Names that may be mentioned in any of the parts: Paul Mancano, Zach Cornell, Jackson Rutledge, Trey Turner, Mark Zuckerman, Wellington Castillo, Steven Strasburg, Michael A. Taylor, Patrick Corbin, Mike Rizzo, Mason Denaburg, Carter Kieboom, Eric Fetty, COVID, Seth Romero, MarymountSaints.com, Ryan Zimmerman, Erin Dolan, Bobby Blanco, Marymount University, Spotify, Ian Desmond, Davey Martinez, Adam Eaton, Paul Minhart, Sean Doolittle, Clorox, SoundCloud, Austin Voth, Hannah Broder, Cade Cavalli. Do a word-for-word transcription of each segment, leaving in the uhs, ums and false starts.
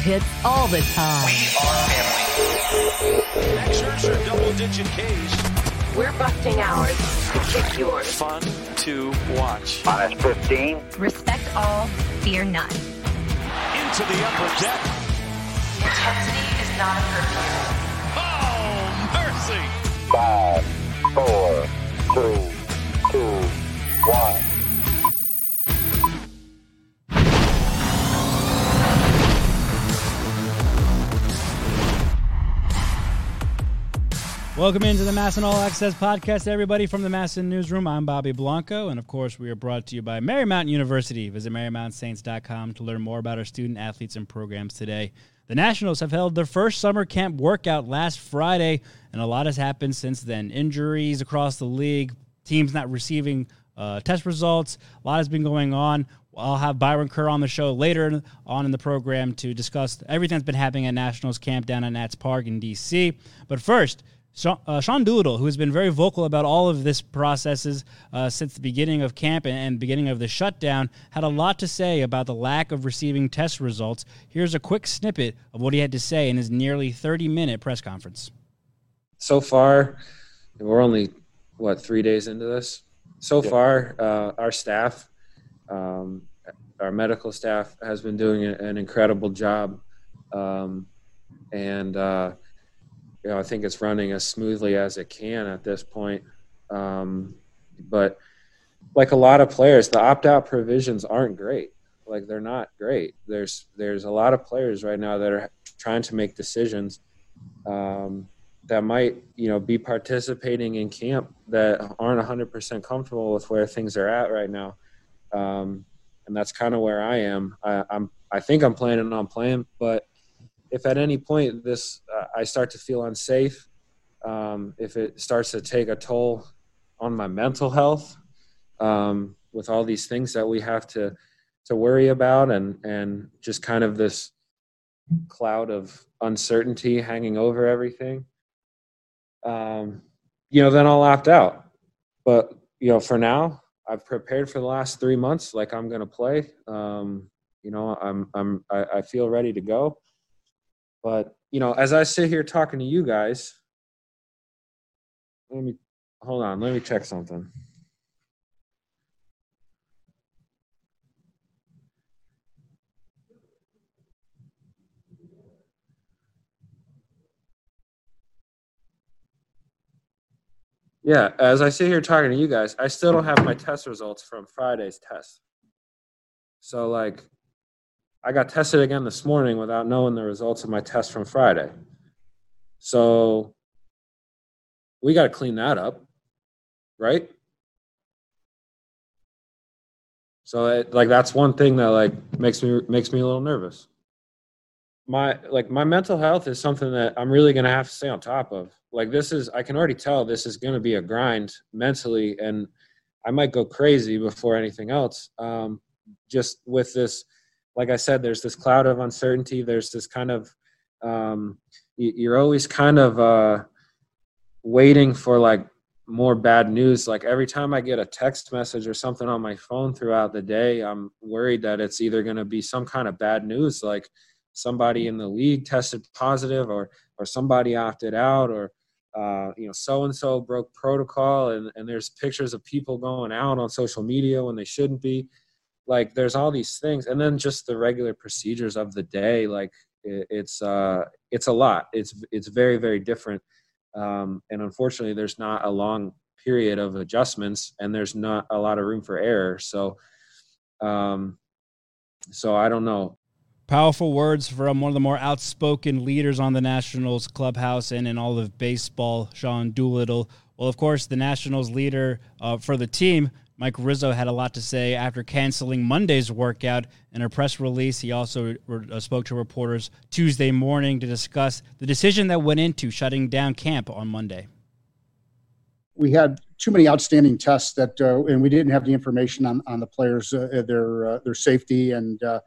hits all the time. We are family. Max Scherzer, double-digit Ks. We're busting ours. Kick yours. Fun to watch. Honest fifteen. Respect all, fear none. Into the upper deck. Intensity is not a purpose. Oh, mercy. Five, four, three, two, one. Welcome into the Massin All Access Podcast, everybody, from the Massin Newsroom. I'm Bobby Blanco, and of course, we are brought to you by Marymount University. Visit Marymount Saints dot com to learn more about our student athletes and programs today. The Nationals have held their first summer camp workout last Friday, and a lot has happened since then. Injuries across the league, teams not receiving uh, test results, a lot has been going on. I'll have Byron Kerr on the show later on in the program to discuss everything that's been happening at Nationals camp down at Nats Park in D C. But first, So, uh, Sean Doolittle, who has been very vocal about all of this processes uh, since the beginning of camp and, and beginning of the shutdown, had a lot to say about the lack of receiving test results. Here's a quick snippet of what he had to say in his nearly thirty-minute press conference. So far, we're only, what, three days into this? So yeah. far, uh, our staff, um, our medical staff, has been doing an incredible job, um, and uh You know, I think it's running as smoothly as it can at this point. Um, but like a lot of players, the opt-out provisions aren't great. Like, they're not great. There's there's a lot of players right now that are trying to make decisions um, that might, you know, be participating in camp that aren't one hundred percent comfortable with where things are at right now. Um, and that's kind of where I am. I, I'm I think I'm planning on playing, but if at any point this uh, I start to feel unsafe, um, if it starts to take a toll on my mental health, um, with all these things that we have to to worry about, and and just kind of this cloud of uncertainty hanging over everything, um, you know, then I'll opt out. But, you know, for now, I've prepared for the last three months like I'm going to play. Um, you know, I'm I'm I, I feel ready to go. But, you know, as I sit here talking to you guys, let me – hold on. Let me check something. Yeah, as I sit here talking to you guys, I still don't have my test results from Friday's test. So, like – I got tested again this morning without knowing the results of my test from Friday. So we got to clean that up, right? So it, like, that's one thing that like makes me makes me a little nervous. My like my mental health is something that I'm really going to have to stay on top of. Like, this is I can already tell this is going to be a grind mentally, and I might go crazy before anything else. Um, just with this Like I said, there's this cloud of uncertainty. There's this kind of um, – you're always kind of uh, waiting for, like, more bad news. Like, every time I get a text message or something on my phone throughout the day, I'm worried that it's either going to be some kind of bad news, like somebody in the league tested positive, or or somebody opted out, or, uh, you know, so-and-so broke protocol, and, and there's pictures of people going out on social media when they shouldn't be. Like, there's all these things, and then just the regular procedures of the day. Like, it, it's uh, it's a lot. It's it's very, very different, um, and unfortunately, there's not a long period of adjustments, and there's not a lot of room for error. So, um, so I don't know. Powerful words from one of the more outspoken leaders on the Nationals clubhouse and in all of baseball, Sean Doolittle. Well, of course, the Nationals leader uh, for the team, Mike Rizzo, had a lot to say after canceling Monday's workout. In a press release, he also re- spoke to reporters Tuesday morning to discuss the decision that went into shutting down camp on Monday. We had too many outstanding tests that, uh, and we didn't have the information on, on the players, uh, their uh, their safety, and uh,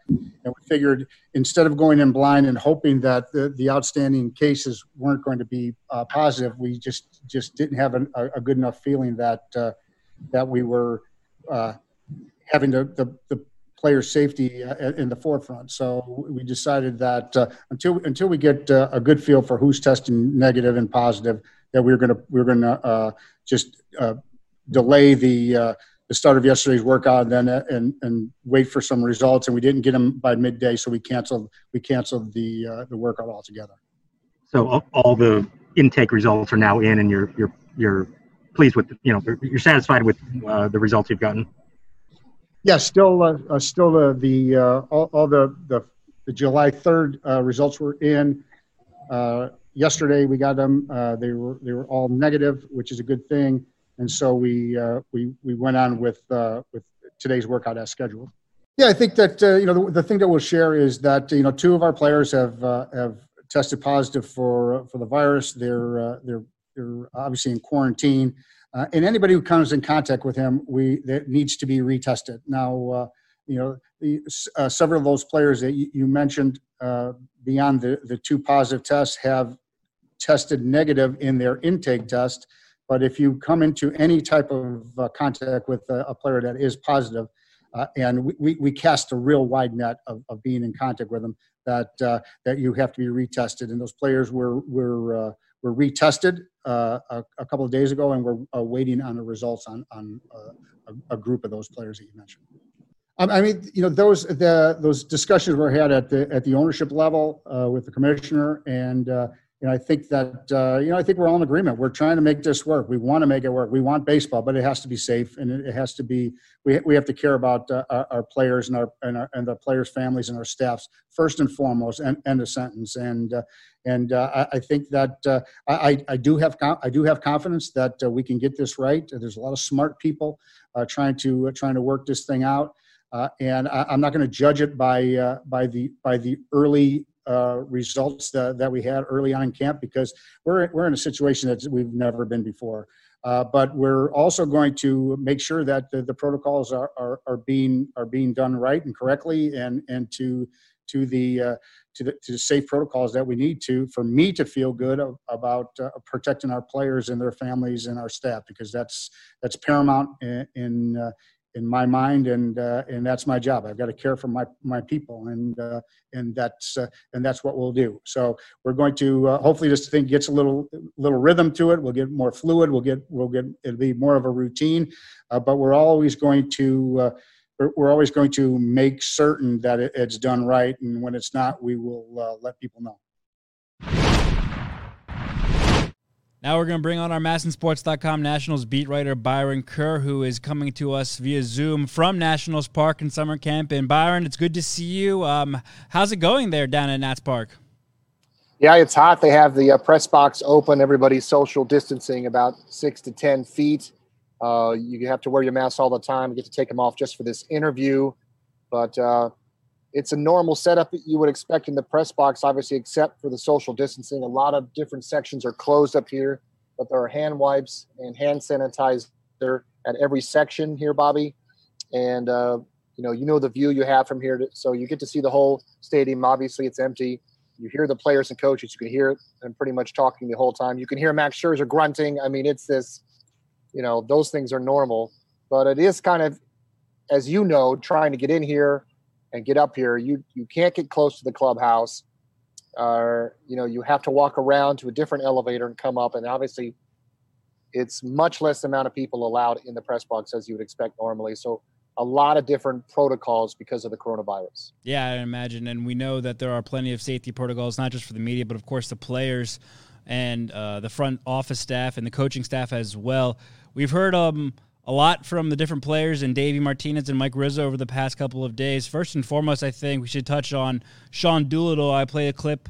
and we figured instead of going in blind and hoping that the, the outstanding cases weren't going to be uh, positive, we just just didn't have an, a, a good enough feeling that. Uh, that we were uh, having the, the, the player safety in the forefront. So we decided that uh, until until we get uh, a good feel for who's testing negative and positive, that we we're going to we we're going to uh, just uh, delay the uh, the start of yesterday's workout, and then uh, and and wait for some results. And we didn't get them by midday, so we canceled we canceled the uh, the workout altogether. So all the intake results are now in, and you're you're you're pleased with, you know, you're satisfied with uh, the results you've gotten. Yeah, still uh, uh, still uh, the uh, all, all the, the the July third uh, results were in uh, yesterday. We got them. Uh, they were they were all negative, which is a good thing. And so we uh, we we went on with uh, with today's workout as scheduled. Yeah, I think that uh, you know the, the thing that we'll share is that you know two of our players have uh, have tested positive for for the virus. They're uh, they're they're obviously in quarantine, uh, and anybody who comes in contact with him, we that needs to be retested. Now, uh, you know, the, uh, several of those players that you, you mentioned uh, beyond the the two positive tests have tested negative in their intake test. But if you come into any type of uh, contact with a, a player that is positive, uh, and we, we, we cast a real wide net of, of being in contact with them, that uh, that you have to be retested. And those players were were uh, were retested uh, a, a couple of days ago, and we're uh, waiting on the results on on uh, a, a group of those players that you mentioned. Um, I mean, you know, those the those discussions were had at the at the ownership level uh, with the commissioner and. Uh, And I think that, uh, you know, I think we're all in agreement. We're trying to make this work. We want to make it work. We want baseball, but it has to be safe, and it has to be, we, we have to care about uh, our, our players and our, and our and the players' families and our staffs first and foremost, and end of sentence. And, uh, and uh, I, I think that uh, I, I do have, I do have confidence that uh, we can get this right. There's a lot of smart people uh, trying to, uh, trying to work this thing out. Uh, and I, I'm not going to judge it by, uh, by the, by the early Uh, results that, that we had early on in camp, because we're we're in a situation that we've never been before. Uh, but we're also going to make sure that the, the protocols are, are are being are being done right and correctly, and and to to the uh, to the to the safe protocols that we need to for me to feel good about uh, protecting our players and their families and our staff, because that's that's paramount in. in uh, in my mind, and uh, and that's my job. I've got to care for my my people, and uh, and that's uh, and that's what we'll do. So we're going to uh, hopefully this thing gets a little little rhythm to it. We'll get more fluid. We'll get we'll get it'll be more of a routine. Uh, but we're always going to uh, we're, we're always going to make certain that it, it's done right. And when it's not, we will uh, let people know. Now we're going to bring on our Massin Sports dot com Nationals beat writer Byron Kerr, who is coming to us via Zoom from Nationals Park in summer camp. And Byron, it's good to see you. Um, how's it going there down at Nats Park? Yeah, it's hot. They have the uh, press box open. Everybody's social distancing about six to ten feet. Uh, you have to wear your mask all the time. You get to take them off just for this interview. But uh, it's a normal setup that you would expect in the press box, obviously, except for the social distancing. A lot of different sections are closed up here, but there are hand wipes and hand sanitizer at every section here, Bobby. And, uh, you know, you know the view you have from here. To, so you get to see the whole stadium. Obviously, it's empty. You hear the players and coaches. You can hear them pretty much talking the whole time. You can hear Max Scherzer grunting. I mean, it's this, you know, those things are normal. But it is kind of, as you know, trying to get in here and get up here, you you can't get close to the clubhouse. Uh, you know, you have to walk around to a different elevator and come up. And obviously, it's much less amount of people allowed in the press box as you would expect normally. So a lot of different protocols because of the coronavirus. Yeah, I imagine. And we know that there are plenty of safety protocols, not just for the media, but of course the players and uh, the front office staff and the coaching staff as well. We've heard um. a lot from the different players and Davey Martinez and Mike Rizzo over the past couple of days. First and foremost, I think we should touch on Sean Doolittle. I played a clip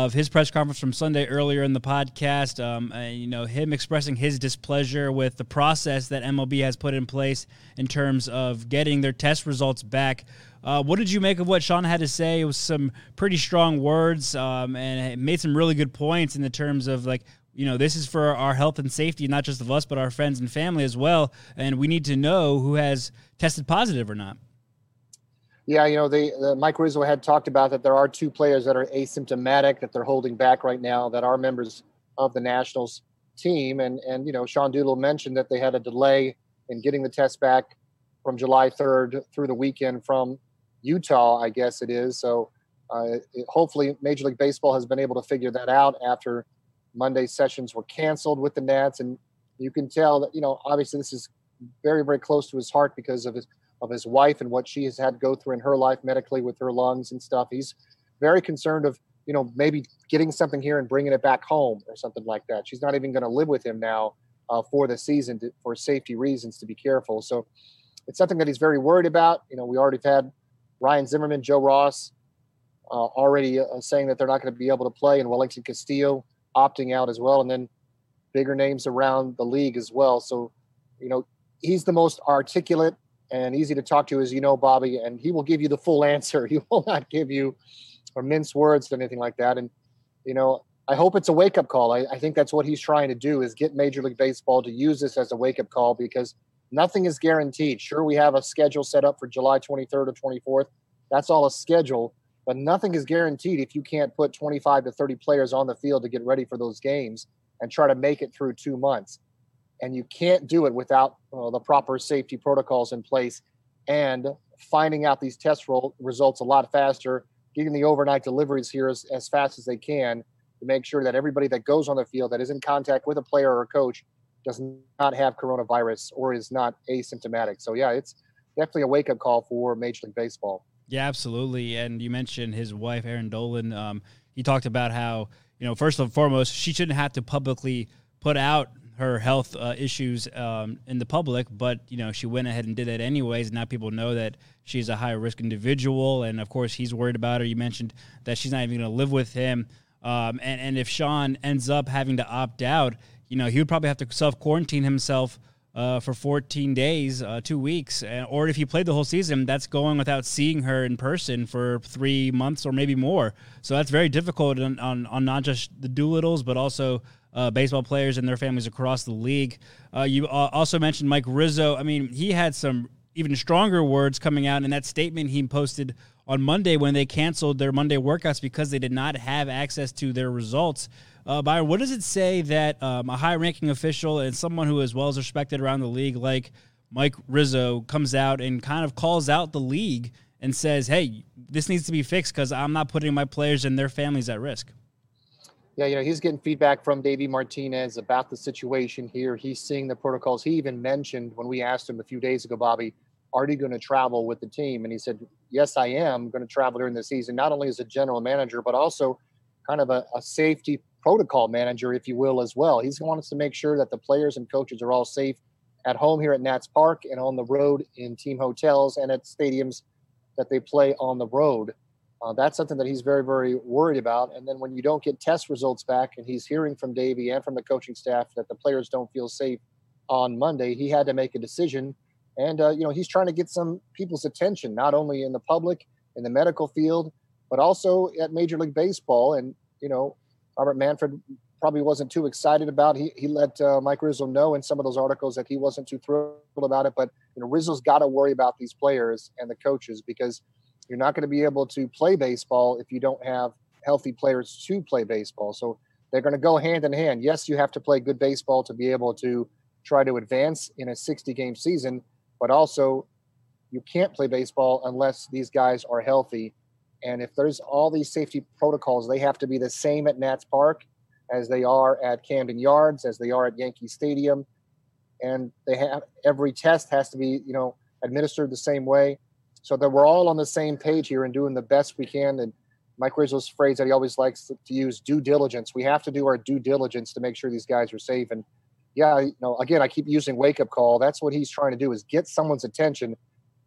of his press conference from Sunday earlier in the podcast. Um, and, you know, him expressing his displeasure with the process that M L B has put in place in terms of getting their test results back. Uh, what did you make of what Sean had to say? It was some pretty strong words, um, and it made some really good points in the terms of, like, you know, this is for our health and safety, not just of us, but our friends and family as well. And we need to know who has tested positive or not. Yeah, you know, they, uh, Mike Rizzo had talked about that there are two players that are asymptomatic that they're holding back right now that are members of the Nationals team. And, and you know, Sean Doolittle mentioned that they had a delay in getting the test back from July third through the weekend from Utah, I guess it is. So uh, it, hopefully Major League Baseball has been able to figure that out after Monday sessions were canceled with the Nats. And you can tell that, you know, obviously this is very, very close to his heart because of his of his wife and what she has had go through in her life medically with her lungs and stuff. He's very concerned of, you know, maybe getting something here and bringing it back home or something like that. She's not even going to live with him now uh, for the season to, for safety reasons, to be careful. So it's something that he's very worried about. You know, we already had Ryan Zimmerman, Joe Ross uh, already uh, saying that they're not going to be able to play, and Wellington Castillo opting out as well. And then bigger names around the league as well. So, you know, he's the most articulate and easy to talk to, as you know, Bobby, and he will give you the full answer. He will not give you or mince words or anything like that. And, you know, I hope it's a wake-up call. I, I think that's what he's trying to do, is get Major League Baseball to use this as a wake-up call, because nothing is guaranteed. Sure, we have a schedule set up for July twenty-third or twenty-fourth. That's all a schedule, but nothing is guaranteed if you can't put twenty-five to thirty players on the field to get ready for those games and try to make it through two months. And you can't do it without uh, the proper safety protocols in place and finding out these test roll results a lot faster, getting the overnight deliveries here as, as fast as they can to make sure that everybody that goes on the field that is in contact with a player or a coach does not have coronavirus or is not asymptomatic. So, yeah, it's definitely a wake-up call for Major League Baseball. Yeah, absolutely. And you mentioned his wife, Erin Dolan. Um, he talked about how, you know, first and foremost, she shouldn't have to publicly put out her health uh, issues um, in the public, but, you know, she went ahead and did that anyways. Now people know that she's a high-risk individual, and, of course, he's worried about her. You mentioned that she's not even going to live with him. Um, and, and if Sean ends up having to opt out, you know, he would probably have to self-quarantine himself uh, for fourteen days, uh, two weeks. And, or if he played the whole season, that's going without seeing her in person for three months or maybe more. So that's very difficult on, on, on not just the Doolittles, but also – Uh, baseball players and their families across the league. Uh, you uh, also mentioned Mike Rizzo. I mean, he had some even stronger words coming out in that statement he posted on Monday when they canceled their Monday workouts because they did not have access to their results. Uh, Byron, what does it say that um, a high-ranking official and someone who is well respected around the league like Mike Rizzo comes out and kind of calls out the league and says, hey, this needs to be fixed because I'm not putting my players and their families at risk? Yeah, you know, he's getting feedback from Davey Martinez about the situation here. He's seeing the protocols. He even mentioned when we asked him a few days ago, Bobby, are you going to travel with the team? And he said, yes, I am going to travel during the season, not only as a general manager, but also kind of a, a safety protocol manager, if you will, as well. He's wants to make sure that the players and coaches are all safe at home here at Nats Park and on the road in team hotels and at stadiums that they play on the road. Uh, that's something that he's very, very worried about. And then when you don't get test results back, and he's hearing from Davey and from the coaching staff that the players don't feel safe on Monday, he had to make a decision. And, uh, you know, he's trying to get some people's attention, not only in the public, in the medical field, but also at Major League Baseball. And, you know, Robert Manfred probably wasn't too excited about it. He, he let uh, Mike Rizzo know in some of those articles that he wasn't too thrilled about it. But, you know, Rizzo's got to worry about these players and the coaches, because you're not going to be able to play baseball if you don't have healthy players to play baseball. So they're going to go hand in hand. Yes, you have to play good baseball to be able to try to advance in a sixty-game season, but also you can't play baseball unless these guys are healthy. And if there's all these safety protocols, they have to be the same at Nats Park as they are at Camden Yards, as they are at Yankee Stadium. And they have every test has to be, you know, administered the same way, so that we're all on the same page here and doing the best we can. And Mike Rizzo's phrase that he always likes to use, due diligence. We have to do our due diligence to make sure these guys are safe. And yeah, you know, again, I keep using wake-up call. That's what he's trying to do, is get someone's attention.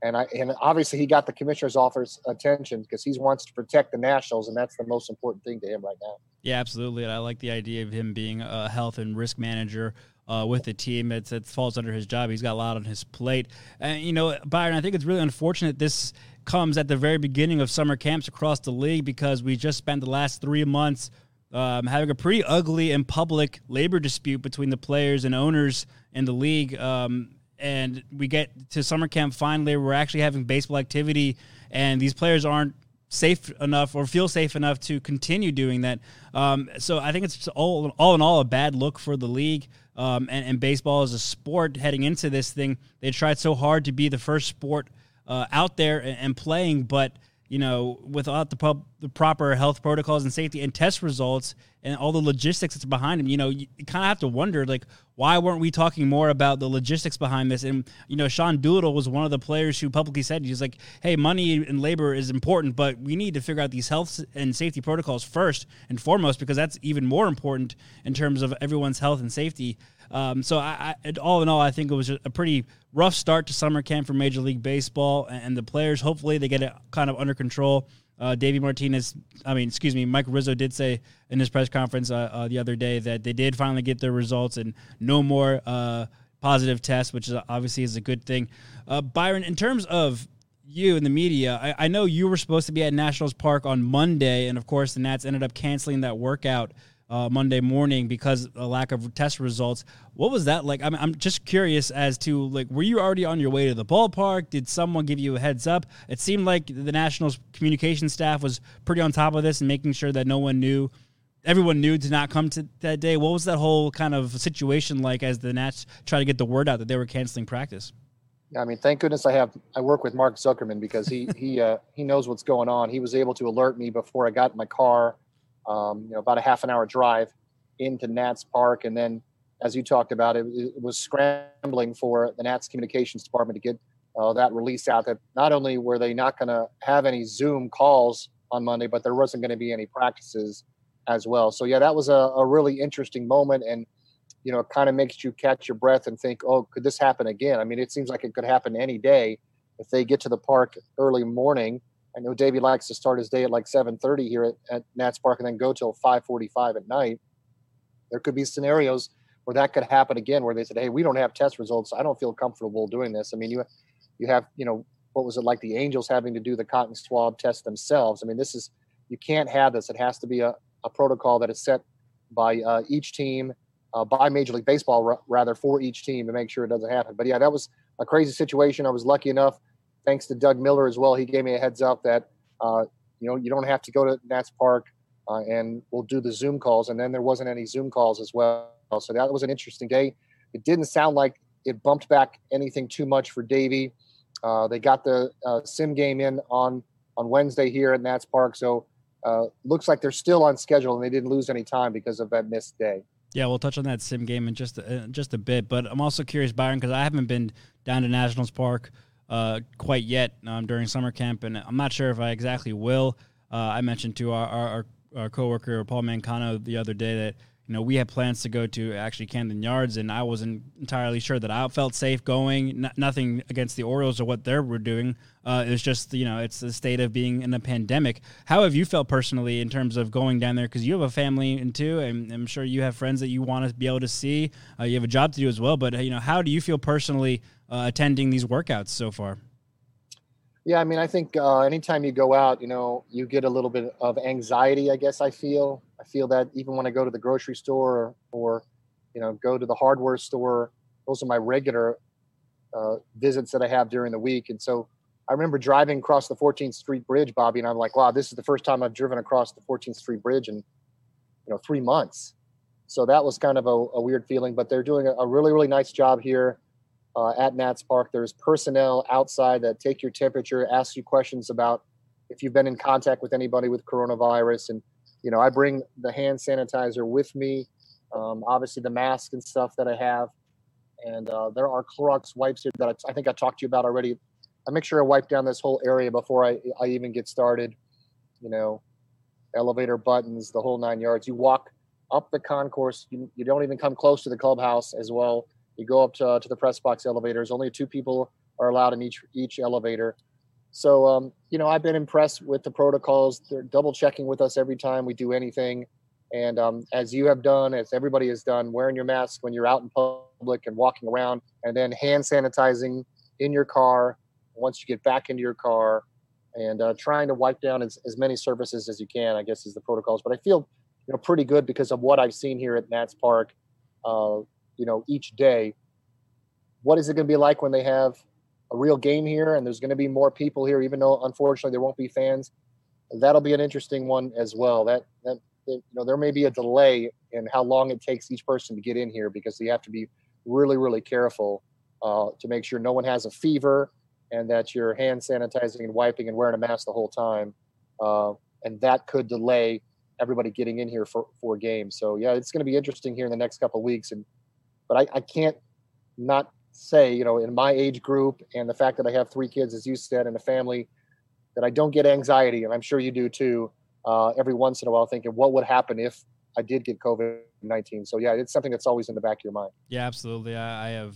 And I and obviously he got the commissioner's office attention because he wants to protect the Nationals, and that's the most important thing to him right now. Yeah, absolutely. And I like the idea of him being a health and risk manager Uh, with the team. It's, it falls under his job. He's got a lot on his plate. And, you know, Byron, I think it's really unfortunate this comes at the very beginning of summer camps across the league, because we just spent the last three months um, having a pretty ugly and public labor dispute between the players and owners and the league. Um, and we get to summer camp finally. We're actually having baseball activity, and these players aren't safe enough or feel safe enough to continue doing that. Um, so I think it's all, all in all a bad look for the league. Um, and, and baseball as a sport heading into this thing, they tried so hard to be the first sport uh, out there and, and playing, but you know, without the, pub, the proper health protocols and safety and test results and all the logistics that's behind him, you know, you kind of have to wonder, like, why weren't we talking more about the logistics behind this? And, you know, Sean Doolittle was one of the players who publicly said, he's like, hey, money and labor is important, but we need to figure out these health and safety protocols first and foremost, because that's even more important in terms of everyone's health and safety. Um, so, I, I, all in all, I think it was a pretty rough start to summer camp for Major League Baseball, and the players, hopefully they get it kind of under control. Uh, Davey Martinez, I mean, excuse me, Mike Rizzo did say in his press conference uh, uh, the other day that they did finally get their results and no more uh, positive tests, which is obviously is a good thing. Uh, Byron, in terms of you and the media, I, I know you were supposed to be at Nationals Park on Monday, and of course the Nats ended up canceling that workout Uh, Monday morning because of a lack of test results. What was that like? I'm, I'm just curious as to, like, were you already on your way to the ballpark? Did someone give you a heads up? It seemed like the Nationals communication staff was pretty on top of this and making sure that no one knew, everyone knew to not come to that day. What was that whole kind of situation like as the Nats try to get the word out that they were canceling practice? Yeah, I mean, thank goodness I have I work with Mark Zuckerman, because he he uh, he knows what's going on. He was able to alert me before I got in my car. Um, you know, about a half an hour drive into Nats Park. And then, as you talked about, it, it was scrambling for the Nats communications department to get uh, that release out that not only were they not going to have any Zoom calls on Monday, but there wasn't going to be any practices as well. So, yeah, that was a, a really interesting moment. And, you know, it kind of makes you catch your breath and think, oh, could this happen again? I mean, it seems like it could happen any day if they get to the park early morning. I know Davey likes to start his day at like seven thirty here at, at Nats Park and then go till five forty-five at night. There could be scenarios where that could happen again, where they said, hey, we don't have test results. I don't feel comfortable doing this. I mean, you you have, you know, what was it like the Angels having to do the cotton swab test themselves? I mean, this is, you can't have this. It has to be a, a protocol that is set by uh, each team, uh, by Major League Baseball, r- rather, for each team to make sure it doesn't happen. But, yeah, that was a crazy situation. I was lucky enough. Thanks to Doug Miller as well. He gave me a heads up that, uh, you know, you don't have to go to Nats Park uh, and we'll do the Zoom calls. And then there wasn't any Zoom calls as well. So that was an interesting day. It didn't sound like it bumped back anything too much for Davey. Uh, they got the uh, sim game in on, on Wednesday here at Nats Park. So uh looks like they're still on schedule and they didn't lose any time because of that missed day. Yeah, we'll touch on that sim game in just, uh, just a bit. But I'm also curious, Byron, because I haven't been down to Nationals Park Uh, quite yet um, during summer camp, and I'm not sure if I exactly will. Uh, I mentioned to our, our our coworker Paul Mancano the other day that, you know, we had plans to go to actually Camden Yards, and I wasn't entirely sure that I felt safe going. N- nothing against the Orioles or what they were doing. Uh, it's just, you know, it's the state of being in a pandemic. How have you felt personally in terms of going down there? Because you have a family in too, and I'm sure you have friends that you want to be able to see. Uh, you have a job to do as well, but, you know, how do you feel personally uh, attending these workouts so far? Yeah, I mean, I think uh, anytime you go out, you know, you get a little bit of anxiety, I guess I feel. I feel that even when I go to the grocery store or, you know, go to the hardware store, those are my regular uh, visits that I have during the week. And so I remember driving across the fourteenth Street Bridge, Bobby, and I'm like, wow, this is the first time I've driven across the fourteenth Street Bridge in, you know, three months. So that was kind of a, a weird feeling, but they're doing a, a really, really nice job here. Uh, at Nats Park, there's personnel outside that take your temperature, ask you questions about if you've been in contact with anybody with coronavirus. And, you know, I bring the hand sanitizer with me, um, obviously the mask and stuff that I have. And uh, there are Clorox wipes here that I, t- I think I talked to you about already. I make sure I wipe down this whole area before I, I even get started. You know, elevator buttons, the whole nine yards. You walk up the concourse. You, you don't even come close to the clubhouse as well. You go up to, uh, to the press box elevators. Only two people are allowed in each each elevator. So, um, you know, I've been impressed with the protocols. They're double checking with us every time we do anything. And um, as you have done, as everybody has done, wearing your mask when you're out in public and walking around, and then hand sanitizing in your car once you get back into your car, and uh, trying to wipe down as, as many surfaces as you can, I guess, is the protocols. But I feel, you know, pretty good because of what I've seen here at Nats Park. Uh, you know, each day. What is it going to be like when they have a real game here and there's going to be more people here, even though unfortunately there won't be fans? That'll be an interesting one as well. That, that you know, there may be a delay in how long it takes each person to get in here because they have to be really, really careful uh, to make sure no one has a fever, and that you're hand sanitizing and wiping and wearing a mask the whole time. Uh, and that could delay everybody getting in here for, for games. So, yeah, it's going to be interesting here in the next couple of weeks. And But I, I can't not say, you know, in my age group and the fact that I have three kids, as you said, and a family, that I don't get anxiety, and I'm sure you do too, uh, every once in a while thinking what would happen if I did get COVID nineteen. So, yeah, it's something that's always in the back of your mind. Yeah, absolutely. I, I have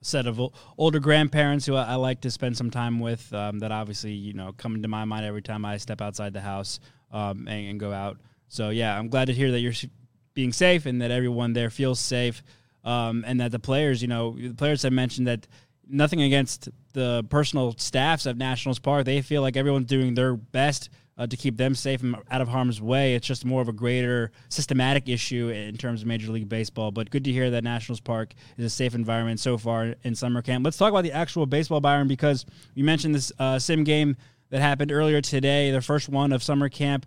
a set of older grandparents who I, I like to spend some time with um, that obviously, you know, come into my mind every time I step outside the house um, and, and go out. So, yeah, I'm glad to hear that you're being safe and that everyone there feels safe. Um, and that the players, you know, the players have mentioned that nothing against the personal staffs of Nationals Park. They feel like everyone's doing their best uh, to keep them safe and out of harm's way. It's just more of a greater systematic issue in terms of Major League Baseball. But good to hear that Nationals Park is a safe environment so far in summer camp. Let's talk about the actual baseball, Byron, because you mentioned this uh, sim game that happened earlier today, the first one of summer camp.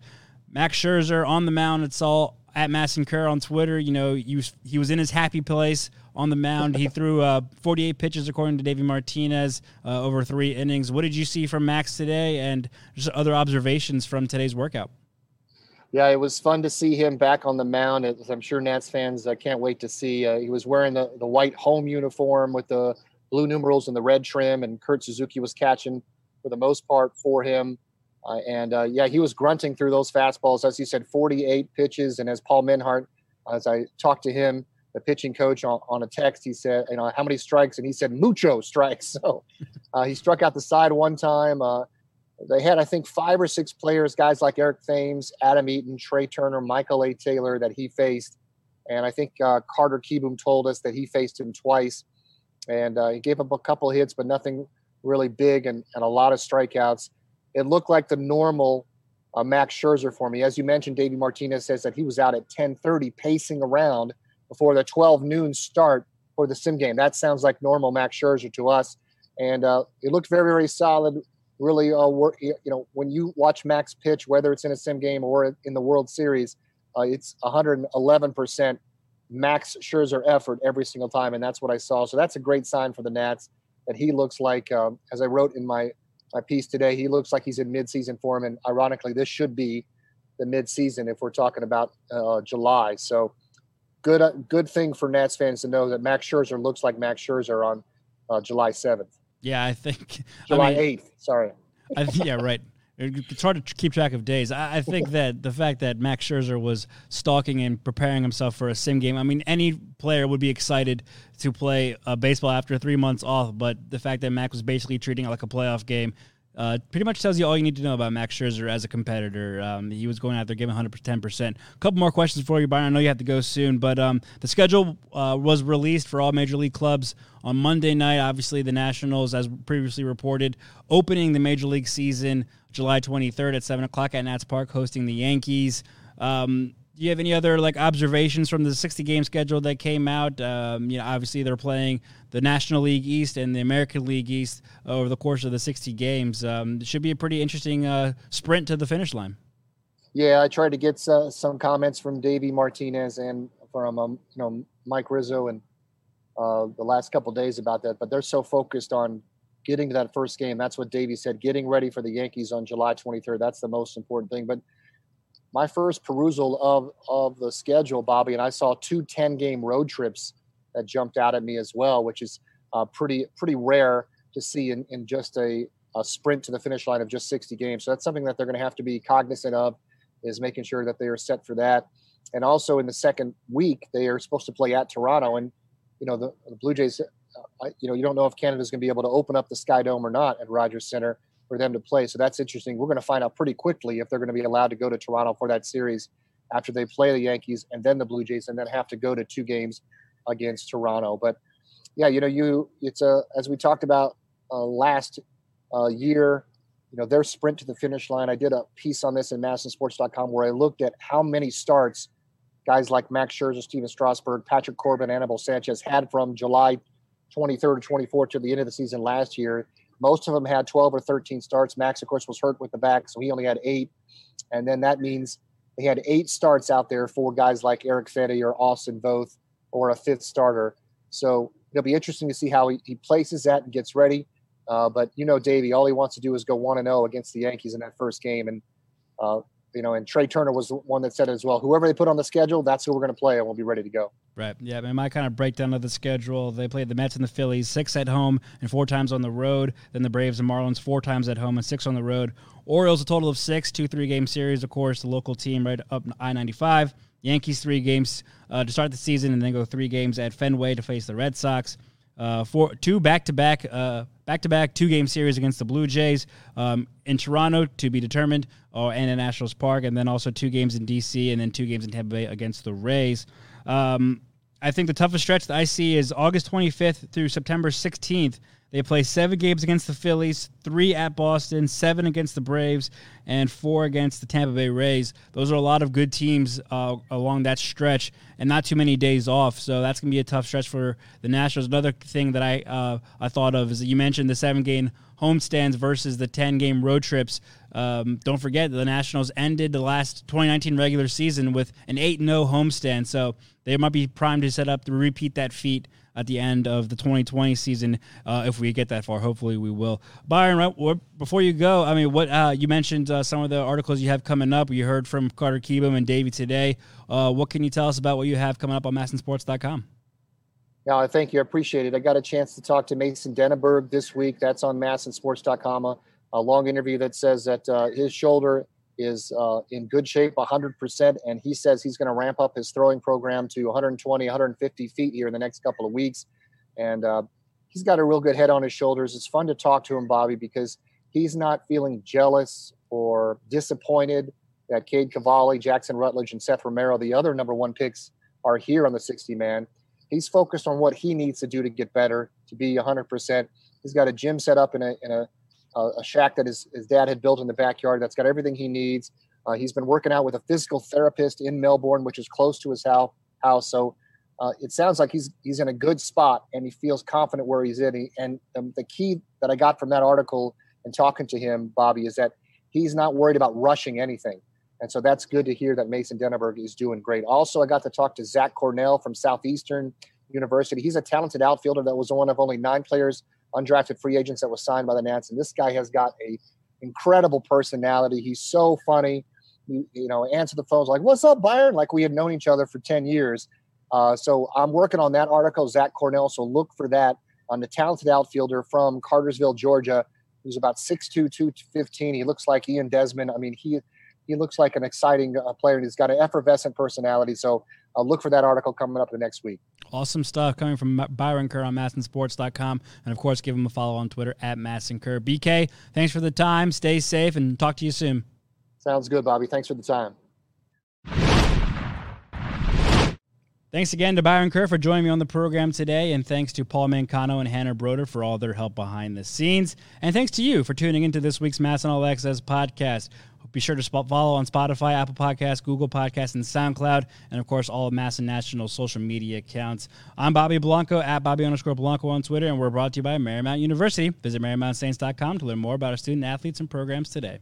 Max Scherzer on the mound. It's all at Max Kerr on Twitter. You know, you, he was in his happy place on the mound. He threw uh, forty-eight pitches, according to Davey Martinez, uh, over three innings. What did you see from Max today, and just other observations from today's workout? Yeah, it was fun to see him back on the mound. It was, I'm sure Nats fans uh, can't wait to see. Uh, he was wearing the, the white home uniform with the blue numerals and the red trim, and Kurt Suzuki was catching for the most part for him. Uh, and, uh, yeah, he was grunting through those fastballs, as you said, forty-eight pitches. And as Paul Minhart, as I talked to him, the pitching coach, on, on a text, he said, you know, how many strikes? And he said, mucho strikes. So uh, he struck out the side one time. Uh, they had, I think, five or six players, guys like Eric Thames, Adam Eaton, Trey Turner, Michael A. Taylor that he faced. And I think uh, Carter Kieboom told us that he faced him twice. And uh, he gave up a couple of hits, but nothing really big, and, and a lot of strikeouts. It looked like the normal uh, Max Scherzer for me. As you mentioned, Davey Martinez says that he was out at ten thirty pacing around before the twelve noon start for the sim game. That sounds like normal Max Scherzer to us. And uh, it looked very, very solid. Really, uh, wor- you know, when you watch Max pitch, whether it's in a sim game or in the World Series, uh, it's one hundred eleven percent Max Scherzer effort every single time, and that's what I saw. So that's a great sign for the Nats that he looks like, um, as I wrote in my – my piece today, he looks like he's in midseason form, and ironically, this should be the midseason if we're talking about uh, July. So, good, uh, good thing for Nats fans to know that Max Scherzer looks like Max Scherzer on uh, July seventh. Yeah, I think July I mean, eighth. Sorry. I, yeah, right. It's hard to keep track of days. I, I think that the fact that Max Scherzer was stalking and preparing himself for a sim game, I mean, any player would be excited to play uh, baseball after three months off, but the fact that Max was basically treating it like a playoff game uh, pretty much tells you all you need to know about Max Scherzer as a competitor. Um, he was going out there giving one hundred ten percent. A couple more questions for you, Byron. I know you have to go soon, but um, the schedule uh, was released for all Major League clubs on Monday night. Obviously, the Nationals, as previously reported, opening the Major League season July twenty-third at seven o'clock at Nats Park, hosting the Yankees. Um, do you have any other like observations from the sixty-game schedule that came out? Um, you know, obviously they're playing the National League East and the American League East over the course of the sixty games. Um, it should be a pretty interesting uh, sprint to the finish line. Yeah, I tried to get uh, some comments from Davey Martinez and from um, you know Mike Rizzo and uh, the last couple of days about that, but they're so focused on getting to that first game. That's what Davey said, getting ready for the Yankees on July twenty-third. That's the most important thing. But my first perusal of, of the schedule, Bobby, and I saw two ten-game road trips that jumped out at me as well, which is uh, pretty pretty rare to see in, in just a, a sprint to the finish line of just sixty games. So that's something that they're going to have to be cognizant of, is making sure that they are set for that. And also in the second week, they are supposed to play at Toronto. And, you know, the, the Blue Jays – Uh, you know, you don't know if Canada's going to be able to open up the Sky Dome or not at Rogers Centre for them to play. So that's interesting. We're going to find out pretty quickly if they're going to be allowed to go to Toronto for that series after they play the Yankees and then the Blue Jays and then have to go to two games against Toronto. But, yeah, you know, you it's a as we talked about uh, last uh, year, you know, their sprint to the finish line. I did a piece on this in Massin Sports dot com where I looked at how many starts guys like Max Scherzer, Steven Strasburg, Patrick Corbin, Anibal Sanchez had from July twenty-third or twenty-fourth to the end of the season last year. Most of them had twelve or thirteen starts. Max, of course, was hurt with the back, so he only had eight. And then that means they had eight starts out there for guys like Eric Fetty or Austin Voth or a fifth starter. So it'll be interesting to see how he, he places that and gets ready. Uh, but, you know, Davey, all he wants to do is go one and oh against the Yankees in that first game. And, uh, you know, and Trey Turner was the one that said as well, whoever they put on the schedule, that's who we're going to play and we'll be ready to go. Right. Yeah. And my kind of breakdown of the schedule, they played the Mets and the Phillies six at home and four times on the road. Then the Braves and Marlins four times at home and six on the road. Orioles a total of six, two three-game series, of course, the local team right up I ninety-five. Yankees three games uh, to start the season and then go three games at Fenway to face the Red Sox. Uh, four, two back-to-back, uh, back-to-back two-game series against the Blue Jays um, in Toronto to be determined, or and in Nationals Park, and then also two games in D C and then two games in Tampa Bay against the Rays. Um, I think the toughest stretch that I see is August twenty-fifth through September sixteenth. They play seven games against the Phillies, three at Boston, seven against the Braves, and four against the Tampa Bay Rays. Those are a lot of good teams uh, along that stretch and not too many days off, so that's going to be a tough stretch for the Nationals. Another thing that I uh, I thought of is that you mentioned the seven-game homestands versus the ten-game road trips. Um, don't forget, the Nationals ended the last twenty nineteen regular season with an eight and oh homestand, so they might be primed to set up to repeat that feat at the end of the twenty twenty season, uh, if we get that far. Hopefully we will. Byron, right, before you go, I mean, what uh, you mentioned uh, some of the articles you have coming up. You heard from Carter Kieboom and Davey today. Uh, what can you tell us about what you have coming up on Massin Sports dot com? No, thank you. I appreciate it. I got a chance to talk to Mason Denaburg this week. That's on Massin Sports dot com. A, a long interview that says that uh, his shoulder is uh, in good shape, one hundred percent, and he says he's going to ramp up his throwing program to one twenty, one fifty feet here in the next couple of weeks. And uh, he's got a real good head on his shoulders. It's fun to talk to him, Bobby, because he's not feeling jealous or disappointed that Cade Cavalli, Jackson Rutledge, and Seth Romero, the other number one picks, are here on the sixty-man. He's focused on what he needs to do to get better, to be one hundred percent. He's got a gym set up in a in a a shack that his, his dad had built in the backyard that's got everything he needs. Uh, he's been working out with a physical therapist in Melbourne, which is close to his house. house. So uh, it sounds like he's he's in a good spot and he feels confident where he's in. He, and um, the key that I got from that article and talking to him, Bobby, is that he's not worried about rushing anything. And so that's good to hear that Mason Denaburg is doing great. Also, I got to talk to Zach Cornell from Southeastern University. He's a talented outfielder that was one of only nine players undrafted free agents that was signed by the Nats. And this guy has got a incredible personality. He's so funny. You, you know, answer the phones like, what's up, Byron? Like we had known each other for ten years. Uh, so I'm working on that article, Zach Cornell. So look for that on the talented outfielder from Cartersville, Georgia, who's about six two, two fifteen. He looks like Ian Desmond. I mean, he, he looks like an exciting uh, player. He's got an effervescent personality. So uh, look for that article coming up the next week. Awesome stuff coming from Byron Kerr on Massin Sports dot com. And, of course, give him a follow on Twitter at Massin Kerr. B K, thanks for the time. Stay safe and talk to you soon. Sounds good, Bobby. Thanks for the time. Thanks again to Byron Kerr for joining me on the program today, and thanks to Paul Mancano and Hannah Broder for all their help behind the scenes. And thanks to you for tuning into this week's Massin All Access podcast. Be sure to follow on Spotify, Apple Podcasts, Google Podcasts, and SoundCloud, and, of course, all of Massin National social media accounts. I'm Bobby Blanco, at Bobby underscore Blanco on Twitter, and we're brought to you by Marymount University. Visit Marymount Saints dot com to learn more about our student athletes and programs today.